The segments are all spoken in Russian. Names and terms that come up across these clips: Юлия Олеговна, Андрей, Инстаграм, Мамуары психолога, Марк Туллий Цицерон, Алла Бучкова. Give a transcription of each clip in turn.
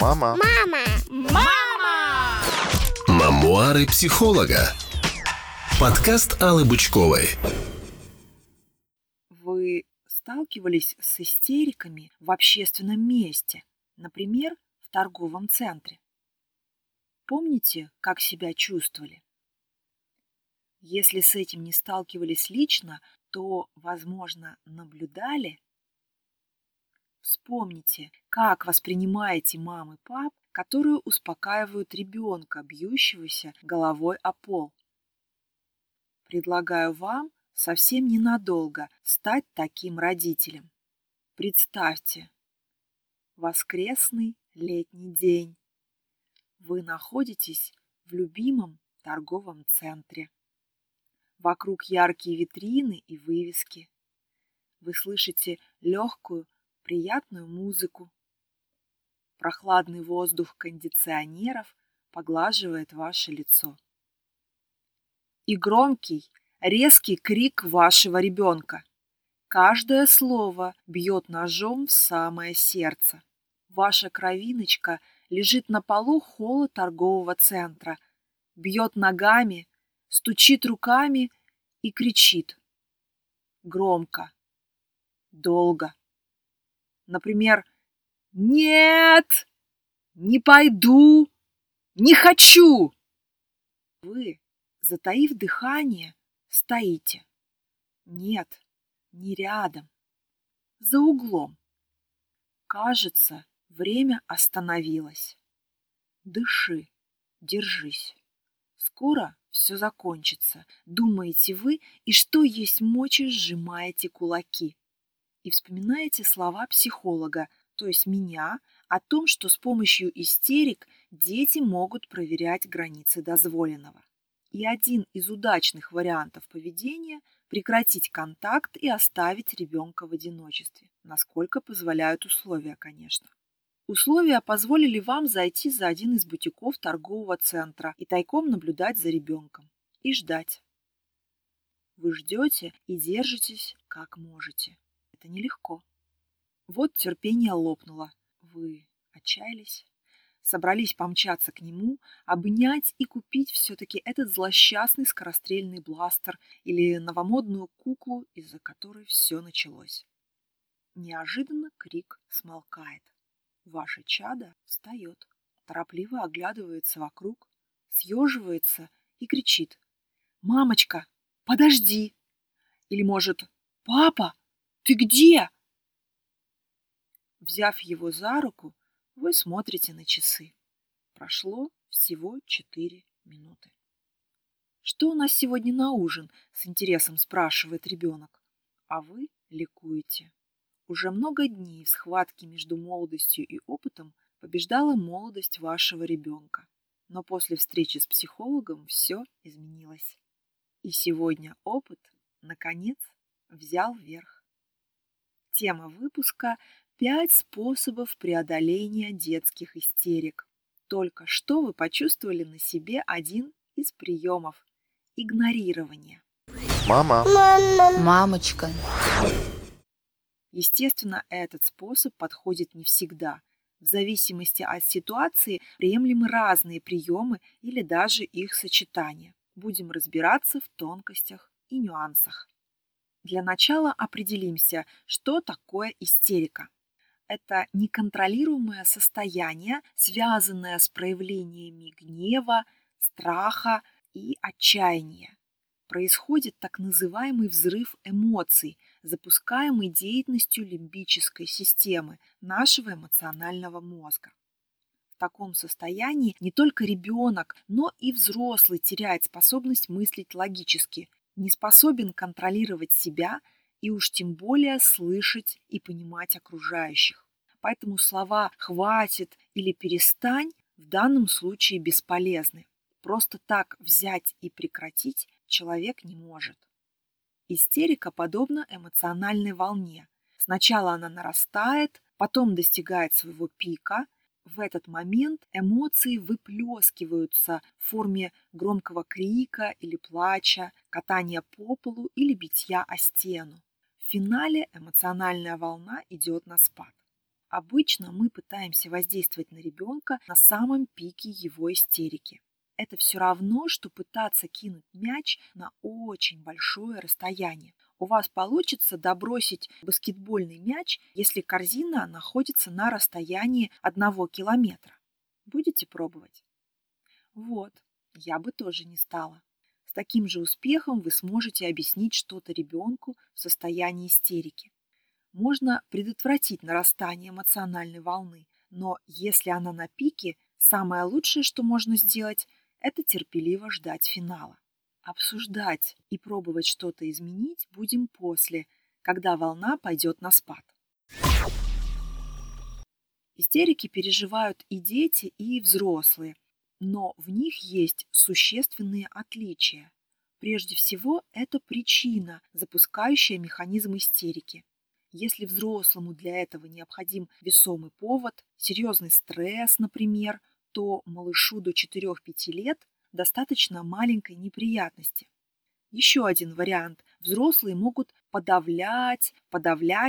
Мама. Мама. Мама. Мамуары психолога. Подкаст Аллы Бучковой. Вы сталкивались с истериками в общественном месте, например, в торговом центре? Помните, как себя чувствовали? Если с этим не сталкивались лично, то, возможно, наблюдали. Вспомните, как воспринимаете мам и пап, которые успокаивают ребенка, бьющегося головой о пол. Предлагаю вам совсем ненадолго стать таким родителем. Представьте, воскресный летний день. Вы находитесь в любимом торговом центре. Вокруг яркие витрины и вывески. Вы слышите легкую, приятную музыку. Прохладный воздух кондиционеров поглаживает ваше лицо. И громкий, резкий крик вашего ребенка. Каждое слово бьет ножом в самое сердце. Ваша кровиночка лежит на полу холла торгового центра, бьет ногами, стучит руками и кричит. Громко. Долго. Например, «Нет! Не пойду! Не хочу!» Вы, затаив дыхание, стоите. Нет, не рядом. За углом. Кажется, время остановилось. Дыши, держись. Скоро все закончится, думаете вы, и что есть мочи сжимаете кулаки. И вспоминаете слова психолога, то есть меня, о том, что с помощью истерик дети могут проверять границы дозволенного. И один из удачных вариантов поведения – прекратить контакт и оставить ребенка в одиночестве, насколько позволяют условия, конечно. Условия позволили вам зайти за один из бутиков торгового центра и тайком наблюдать за ребенком. И ждать. Вы ждете и держитесь как можете. Это нелегко. Вот терпение лопнуло. Вы отчаялись. Собрались помчаться к нему, обнять и купить все-таки этот злосчастный скорострельный бластер или новомодную куклу, из-за которой все началось. Неожиданно крик смолкает. Ваше чадо встает, торопливо оглядывается вокруг, съеживается и кричит: «Мамочка, подожди!» Или, может, «Папа, ты где?» Взяв его за руку, вы смотрите на часы. Прошло всего 4 минуты. «Что у нас сегодня на ужин?» – с интересом спрашивает ребенок. А вы ликуете. Уже много дней в схватке между молодостью и опытом побеждала молодость вашего ребенка. Но после встречи с психологом все изменилось. И сегодня опыт, наконец, взял верх. Тема выпуска «5 способов преодоления детских истерик». Только что вы почувствовали на себе один из приемов – игнорирование. Мама. Мамочка. Естественно, этот способ подходит не всегда. В зависимости от ситуации приемлемы разные приемы или даже их сочетания. Будем разбираться в тонкостях и нюансах. Для начала определимся, что такое истерика. Это неконтролируемое состояние, связанное с проявлениями гнева, страха и отчаяния. Происходит так называемый взрыв эмоций, запускаемый деятельностью лимбической системы нашего эмоционального мозга. В таком состоянии не только ребенок, но и взрослый теряет способность мыслить логически, не способен контролировать себя и уж тем более слышать и понимать окружающих. Поэтому слова «хватит» или «перестань» в данном случае бесполезны. Просто так взять и прекратить человек не может. Истерика подобна эмоциональной волне. Сначала она нарастает, потом достигает своего пика. В этот момент эмоции выплескиваются в форме громкого крика или плача, катания по полу или битья о стену. В финале эмоциональная волна идет на спад. Обычно мы пытаемся воздействовать на ребенка на самом пике его истерики. Это все равно, что пытаться кинуть мяч на очень большое расстояние. У вас получится добросить баскетбольный мяч, если корзина находится на расстоянии 1 километра. Будете пробовать? Вот, я бы тоже не стала. С таким же успехом вы сможете объяснить что-то ребенку в состоянии истерики. Можно предотвратить нарастание эмоциональной волны, но если она на пике, самое лучшее, что можно сделать, это терпеливо ждать финала. Обсуждать и пробовать что-то изменить будем после, когда волна пойдет на спад. Истерики переживают и дети, и взрослые, но в них есть существенные отличия. Прежде всего, это причина, запускающая механизм истерики. Если взрослому для этого необходим весомый повод, серьезный стресс, например, то малышу до 4-5 лет достаточно маленькой неприятности. Еще один вариант. Взрослые могут подавлять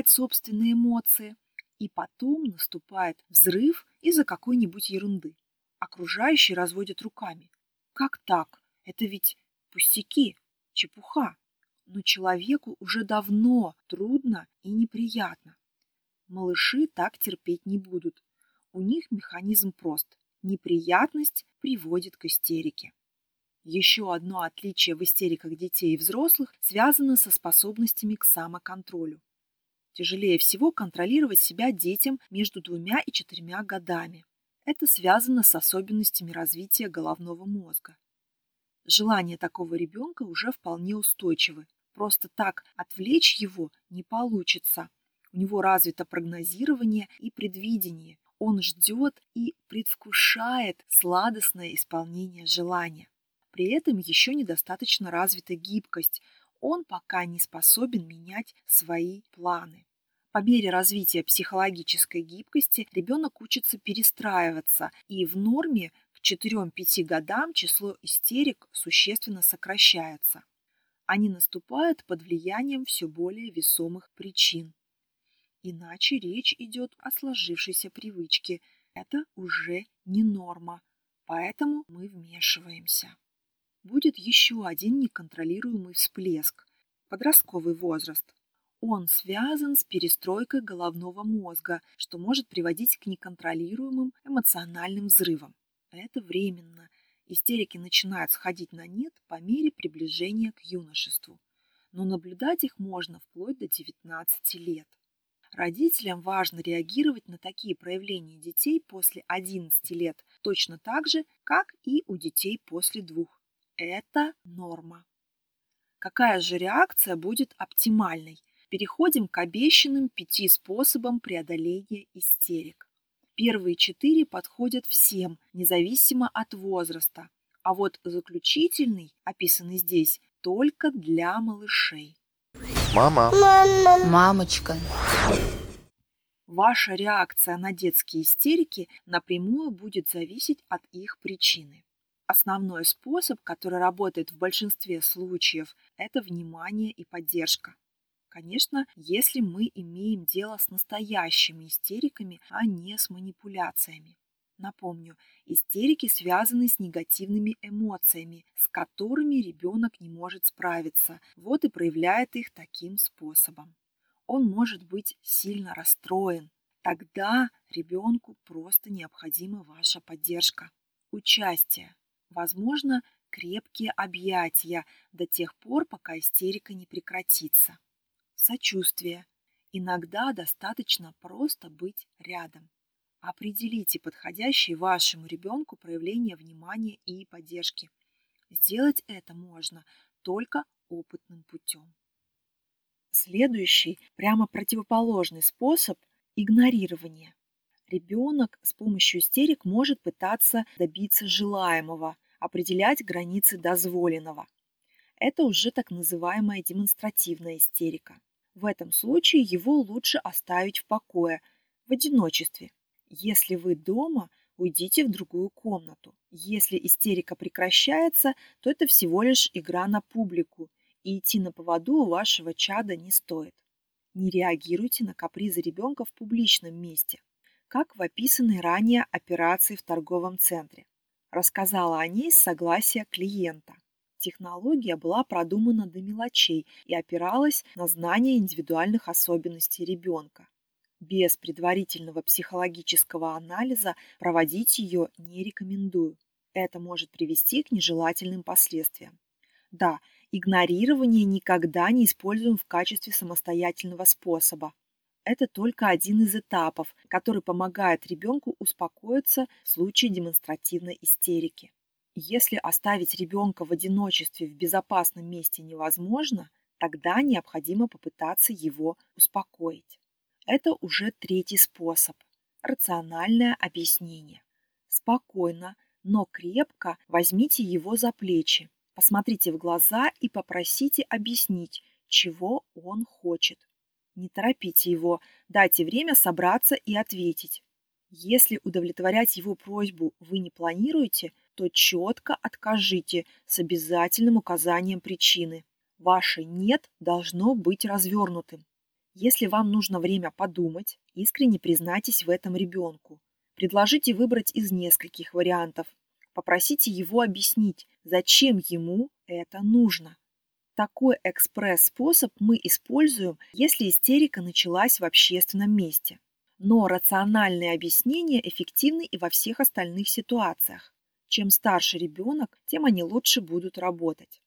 собственные эмоции, и потом наступает взрыв из-за какой-нибудь ерунды. Окружающие разводят руками. Как так? Это ведь пустяки, чепуха. Но человеку уже давно трудно и неприятно. Малыши так терпеть не будут. У них механизм прост. Неприятность приводит к истерике. Еще одно отличие в истериках детей и взрослых связано со способностями к самоконтролю. Тяжелее всего контролировать себя детям между 2 и 4 годами. Это связано с особенностями развития головного мозга. Желания такого ребенка уже вполне устойчивы. Просто так отвлечь его не получится. У него развито прогнозирование и предвидение. Он ждет и предвкушает сладостное исполнение желания. При этом еще недостаточно развита гибкость. Он пока не способен менять свои планы. По мере развития психологической гибкости ребенок учится перестраиваться, и в норме к 4-5 годам число истерик существенно сокращается. Они наступают под влиянием все более весомых причин. Иначе речь идет о сложившейся привычке. Это уже не норма, поэтому мы вмешиваемся. Будет еще один неконтролируемый всплеск – подростковый возраст. Он связан с перестройкой головного мозга, что может приводить к неконтролируемым эмоциональным взрывам. Это временно. Истерики начинают сходить на нет по мере приближения к юношеству. Но наблюдать их можно вплоть до 19 лет. Родителям важно реагировать на такие проявления детей после 11 лет точно так же, как и у детей после 2. Это норма. Какая же реакция будет оптимальной? Переходим к обещанным 5 способам преодоления истерик. Первые 4 подходят всем, независимо от возраста. А вот заключительный, описанный здесь, только для малышей. Мама. Мамочка. Ваша реакция на детские истерики напрямую будет зависеть от их причины. Основной способ, который работает в большинстве случаев, это внимание и поддержка. Конечно, если мы имеем дело с настоящими истериками, а не с манипуляциями. Напомню, истерики связаны с негативными эмоциями, с которыми ребенок не может справиться, вот и проявляет их таким способом. Он может быть сильно расстроен. Тогда ребенку просто необходима ваша поддержка. Участие. Возможно, крепкие объятия до тех пор, пока истерика не прекратится. Сочувствие. Иногда достаточно просто быть рядом. Определите подходящие вашему ребенку проявления внимания и поддержки. Сделать это можно только опытным путем. Следующий, прямо противоположный способ – игнорирование. Ребенок с помощью истерик может пытаться добиться желаемого, определять границы дозволенного. Это уже так называемая демонстративная истерика. В этом случае его лучше оставить в покое, в одиночестве. Если вы дома, уйдите в другую комнату. Если истерика прекращается, то это всего лишь игра на публику, и идти на поводу у вашего чада не стоит. Не реагируйте на капризы ребенка в публичном месте. как в описанной ранее операции в торговом центре. Рассказала о ней с согласия клиента. Технология была продумана до мелочей и опиралась на знания индивидуальных особенностей ребенка. Без предварительного психологического анализа проводить ее не рекомендую. Это может привести к нежелательным последствиям. Да, игнорирование никогда не используем в качестве самостоятельного способа. Это только один из этапов, который помогает ребенку успокоиться в случае демонстративной истерики. Если оставить ребенка в одиночестве в безопасном месте невозможно, тогда необходимо попытаться его успокоить. Это уже третий способ – рациональное объяснение. Спокойно, но крепко возьмите его за плечи, посмотрите в глаза и попросите объяснить, чего он хочет. Не торопите его, дайте время собраться и ответить. Если удовлетворять его просьбу вы не планируете, то четко откажите с обязательным указанием причины. Ваше «нет» должно быть развернутым. Если вам нужно время подумать, искренне признайтесь в этом ребенку. Предложите выбрать из нескольких вариантов. Попросите его объяснить, зачем ему это нужно. Такой экспресс-способ мы используем, если истерика началась в общественном месте. Но рациональные объяснения эффективны и во всех остальных ситуациях. Чем старше ребенок, тем они лучше будут работать.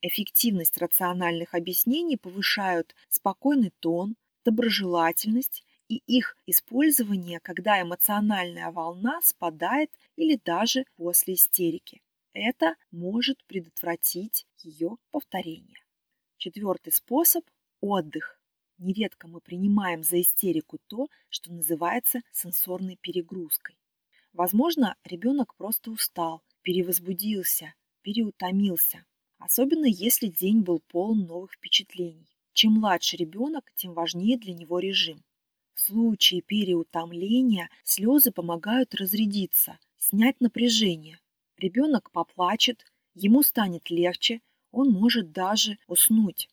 Эффективность рациональных объяснений повышают спокойный тон, доброжелательность и их использование, когда эмоциональная волна спадает или даже после истерики. Это может предотвратить ее повторение. Четвертый способ – отдых. Нередко мы принимаем за истерику то, что называется сенсорной перегрузкой. Возможно, ребенок просто устал, перевозбудился, переутомился, особенно если день был полон новых впечатлений. Чем младше ребенок, тем важнее для него режим. В случае переутомления слезы помогают разрядиться, снять напряжение. Ребенок поплачет, ему станет легче, он может даже уснуть.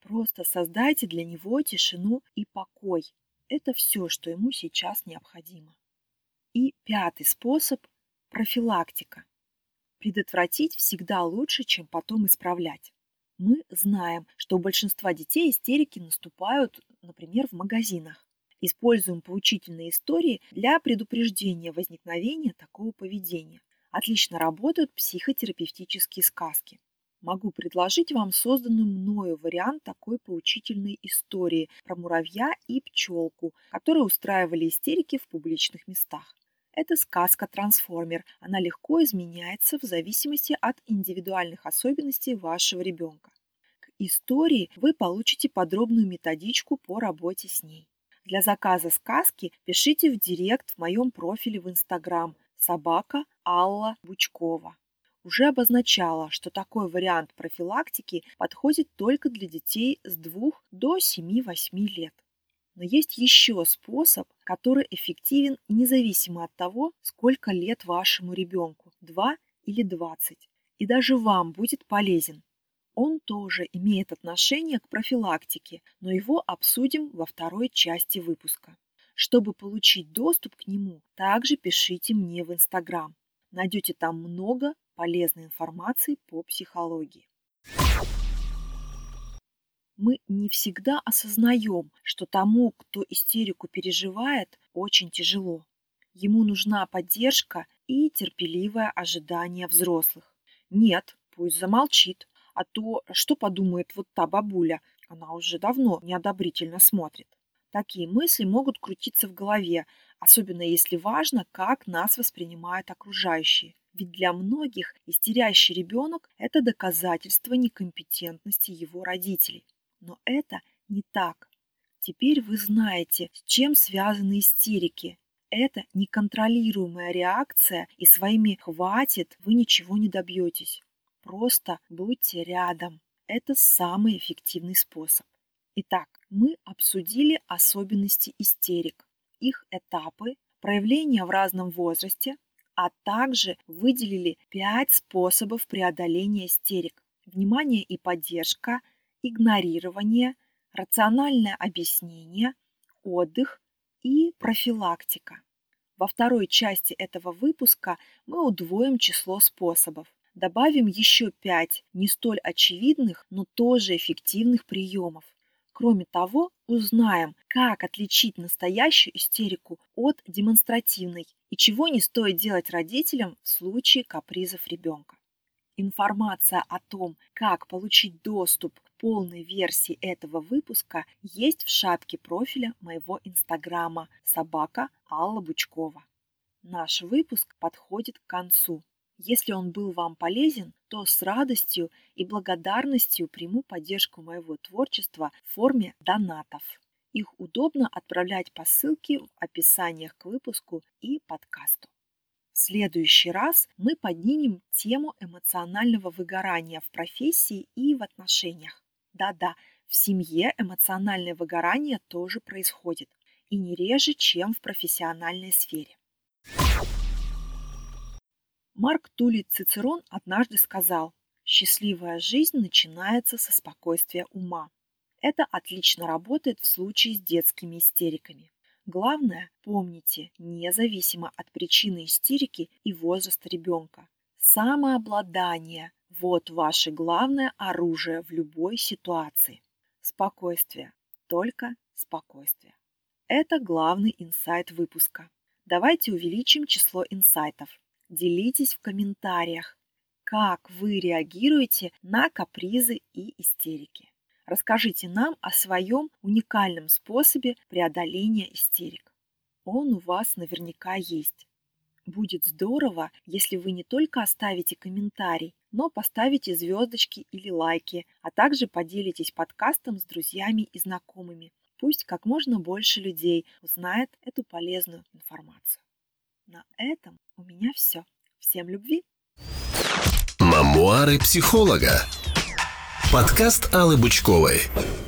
Просто создайте для него тишину и покой. Это все, что ему сейчас необходимо. И пятый способ – профилактика. Предотвратить всегда лучше, чем потом исправлять. Мы знаем, что у большинства детей истерики наступают, например, в магазинах. Используем поучительные истории для предупреждения возникновения такого поведения. Отлично работают психотерапевтические сказки. Могу предложить вам созданный мною вариант такой поучительной истории про муравья и пчелку, которые устраивали истерики в публичных местах. Это сказка-трансформер. Она легко изменяется в зависимости от индивидуальных особенностей вашего ребенка. К истории вы получите подробную методичку по работе с ней. Для заказа сказки пишите в директ в моем профиле в Инстаграм @ Алла Бучкова. Уже обозначала, что такой вариант профилактики подходит только для детей с 2 до 7-8 лет. Но есть еще способ, который эффективен независимо от того, сколько лет вашему ребенку – 2 или 20. И даже вам будет полезен. Он тоже имеет отношение к профилактике, но его обсудим во второй части выпуска. Чтобы получить доступ к нему, также пишите мне в Инстаграм. Найдете там много полезной информации по психологии. Мы не всегда осознаем, что тому, кто истерику переживает, очень тяжело. Ему нужна поддержка и терпеливое ожидание взрослых. Нет, пусть замолчит, а то что подумает вот та бабуля, она уже давно неодобрительно смотрит. Такие мысли могут крутиться в голове, особенно если важно, как нас воспринимают окружающие. Ведь для многих истерящий ребенок – это доказательство некомпетентности его родителей. Но это не так. Теперь вы знаете, с чем связаны истерики. Это неконтролируемая реакция, и своими «хватит» вы ничего не добьетесь. Просто будьте рядом. Это самый эффективный способ. Итак, мы обсудили особенности истерик, их этапы, проявления в разном возрасте, а также выделили 5 способов преодоления истерик. Внимание и поддержка, игнорирование, рациональное объяснение, отдых, и профилактика. Во второй части этого выпуска мы удвоим число способов. Добавим еще 5 не столь очевидных, но тоже эффективных приемов. Кроме того, узнаем, как отличить настоящую истерику от демонстративной и чего не стоит делать родителям в случае капризов ребенка. Информация о том, как получить доступ к полной версии этого выпуска, есть в шапке профиля моего инстаграма @AllaBuchkova. Наш выпуск подходит к концу. Если он был вам полезен, то с радостью и благодарностью приму поддержку моего творчества в форме донатов. Их удобно отправлять по ссылке в описаниях к выпуску и подкасту. В следующий раз мы поднимем тему эмоционального выгорания в профессии и в отношениях. Да-да, в семье эмоциональное выгорание тоже происходит, и не реже, чем в профессиональной сфере. Марк Туллий Цицерон однажды сказал: «Счастливая жизнь начинается со спокойствия ума». Это отлично работает в случае с детскими истериками. Главное, помните, независимо от причины истерики и возраста ребенка, самообладание – вот ваше главное оружие в любой ситуации. Спокойствие, только спокойствие. Это главный инсайт выпуска. Давайте увеличим число инсайтов. Делитесь в комментариях, как вы реагируете на капризы и истерики. Расскажите нам о своем уникальном способе преодоления истерик. Он у вас наверняка есть. Будет здорово, если вы не только оставите комментарий, но поставите звездочки или лайки, а также поделитесь подкастом с друзьями и знакомыми. Пусть как можно больше людей узнает эту полезную информацию. На этом у меня все. Всем любви. Мамуары психолога. Подкаст Аллы Бучковой.